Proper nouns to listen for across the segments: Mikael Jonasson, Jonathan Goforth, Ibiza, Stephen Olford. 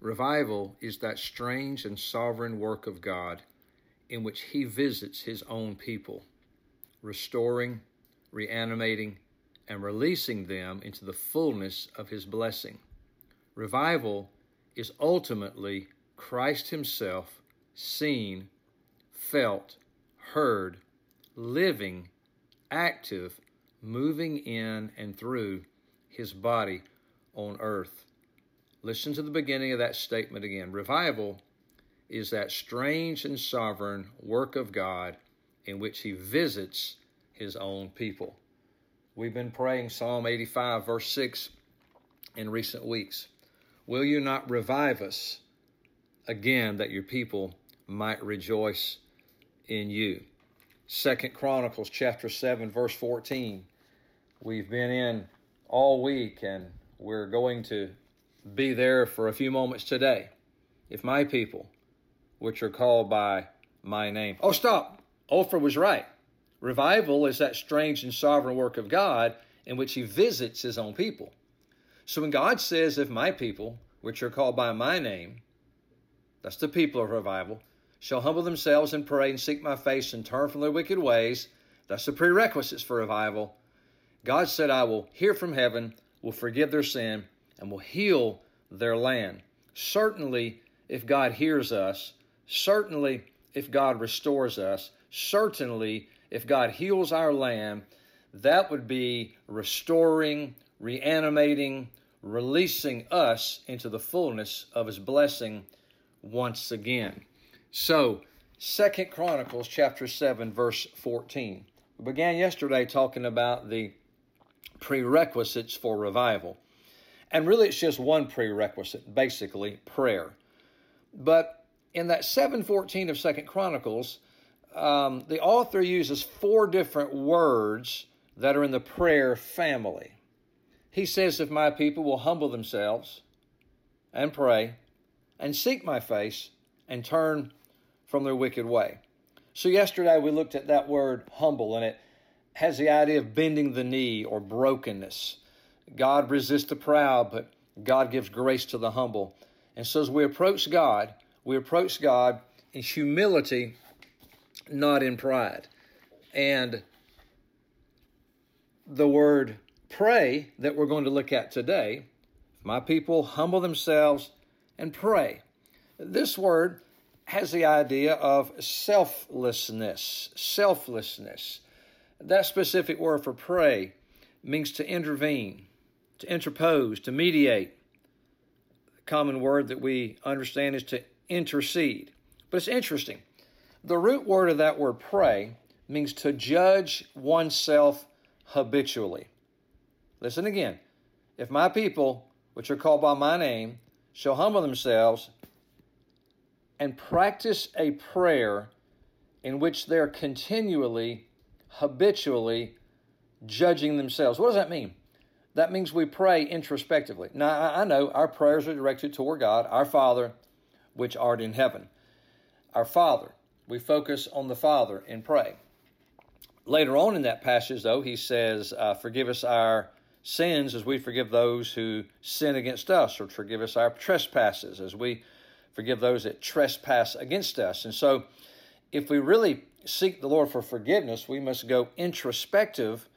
"Revival is that strange and sovereign work of God in which He visits His own people, restoring, reanimating, and releasing them into the fullness of His blessing. Revival is ultimately Christ Himself seen, felt, heard, living, active, moving in and through His body on earth." Listen to the beginning of that statement again. Revival is that strange and sovereign work of God in which He visits His own people. We've been praying Psalm 85, verse 6 in recent weeks. Will you not revive us again that your people might rejoice in you? 2 Chronicles chapter 7, verse 14. We've been in all week and we're going to be there for a few moments today. If my people, which are called by my name. Oh, stop. Olford was right. Revival is that strange and sovereign work of God in which He visits His own people. So when God says, if my people, which are called by my name, that's the people of revival, shall humble themselves and pray and seek my face and turn from their wicked ways, that's the prerequisites for revival. God said, I will hear from heaven, will forgive their sin, and will heal their land. Certainly, if God hears us, certainly, if God restores us, certainly, if God heals our land, that would be restoring, reanimating, releasing us into the fullness of His blessing once again. So, 2 Chronicles chapter 7, verse 14. We began yesterday talking about the prerequisites for revival. And really, it's just one prerequisite, basically, prayer. But in that 7:14 of 2 Chronicles, the author uses four different words that are in the prayer family. He says, if my people will humble themselves and pray and seek my face and turn from their wicked way. So yesterday, we looked at that word humble, and it has the idea of bending the knee or brokenness. God resists the proud, but God gives grace to the humble. And so as we approach God in humility, not in pride. And the word pray that we're going to look at today, my people humble themselves and pray. This word has the idea of selflessness, selflessness. That specific word for pray means to intervene, to interpose, to mediate. The common word that we understand is to intercede. But it's interesting. The root word of that word pray means to judge oneself habitually. Listen again. If my people, which are called by my name, shall humble themselves and practice a prayer in which they're continually, habitually judging themselves. What does that mean? That means we pray introspectively. Now, I know our prayers are directed toward God, our Father, which art in heaven. Our Father. We focus on the Father and pray. Later on in that passage, though, he says, forgive us our sins as we forgive those who sin against us, or forgive us our trespasses as we forgive those that trespass against us. And so if we really seek the Lord for forgiveness, we must go introspective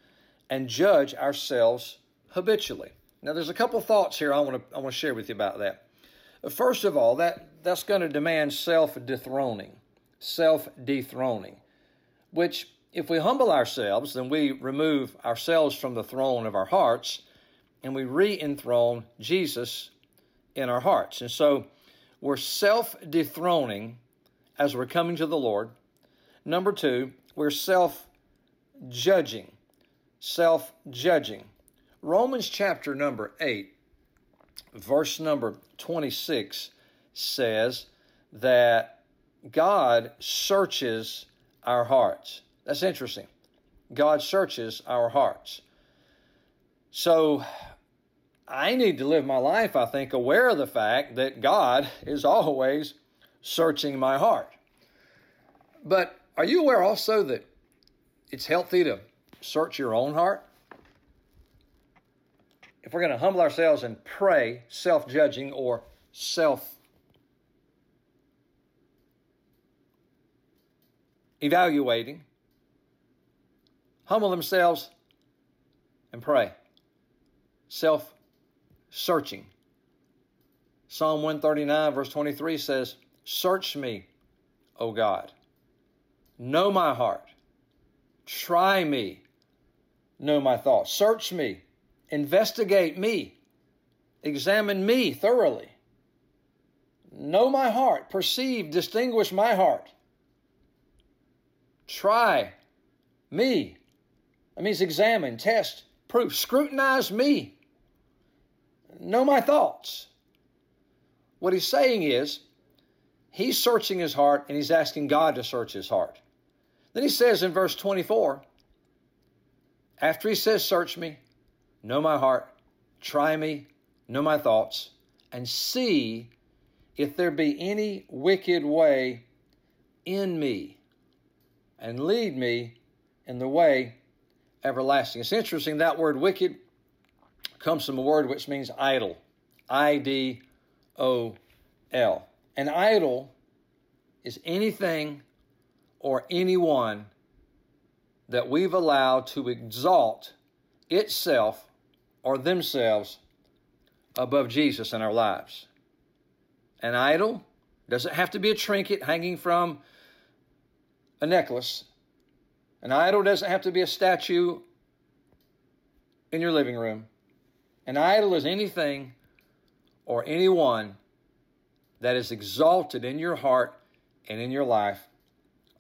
and judge ourselves habitually. Now, there's a couple thoughts here I want to share with you about that. First of all, that's going to demand self-dethroning, which if we humble ourselves, then we remove ourselves from the throne of our hearts, and we re-enthrone Jesus in our hearts. And so we're self-dethroning as we're coming to the Lord. Number two, we're self-judging. Romans chapter number 8, verse number 26 says, that God searches our hearts. That's interesting. God searches our hearts. So I need to live my life, I think, aware of the fact that God is always searching my heart. But are you aware also that it's healthy to search your own heart? If we're going to humble ourselves and pray, self-judging or self-evaluating, humble themselves and pray, self-searching. Psalm 139 verse 23 says, "Search me, O God. Know my heart. Try me. Know my thoughts. Search me. Investigate me. Examine me thoroughly. Know my heart. Perceive, distinguish my heart. Try me." That means examine, test, proof. Scrutinize me. Know my thoughts. What he's saying is, he's searching his heart and he's asking God to search his heart. Then he says in verse 24, after he says, "Search me, know my heart, try me, know my thoughts, and see if there be any wicked way in me, and lead me in the way everlasting." It's interesting, that word wicked comes from a word which means idol, I-D-O-L. An idol is anything or anyone that we've allowed to exalt itself or themselves above Jesus in our lives. An idol doesn't have to be a trinket hanging from a necklace. An idol doesn't have to be a statue in your living room. An idol is anything or anyone that is exalted in your heart and in your life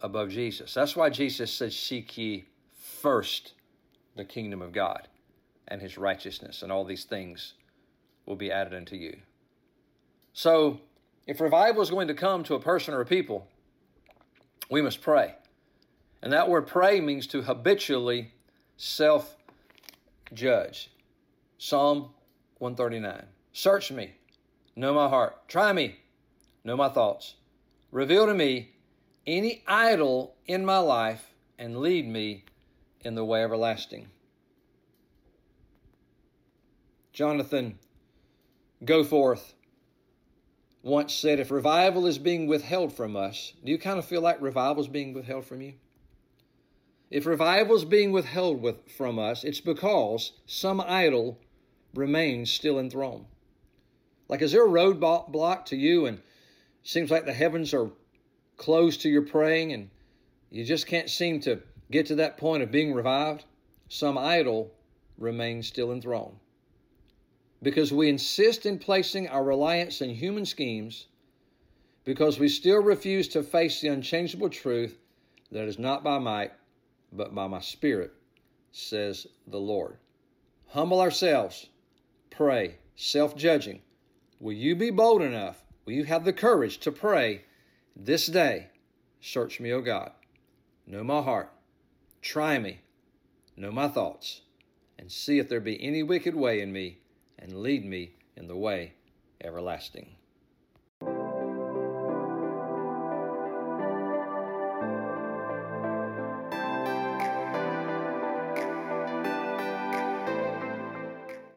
above Jesus. That's why Jesus said, "Seek ye first the kingdom of God and his righteousness, and all these things will be added unto you." So if revival is going to come to a person or a people, we must pray. And that word pray means to habitually self-judge. Psalm 139, "Search me, know my heart. Try me, know my thoughts. Reveal to me any idol in my life and lead me in the way everlasting." Jonathan Goforth once said, "If revival is being withheld from us," do you kind of feel like revival is being withheld from you? "If revival is being withheld from us, it's because some idol remains still enthroned." Like, is there a roadblock to you and it seems like the heavens are closed to your praying and you just can't seem to get to that point of being revived? Some idol remains still enthroned. Because we insist in placing our reliance in human schemes, because we still refuse to face the unchangeable truth that is not by might, but by my spirit, says the Lord. Humble ourselves, pray, self-judging. Will you be bold enough? Will you have the courage to pray this day? "Search me, O God. Know my heart. Try me. Know my thoughts. And see if there be any wicked way in me, and lead me in the way everlasting."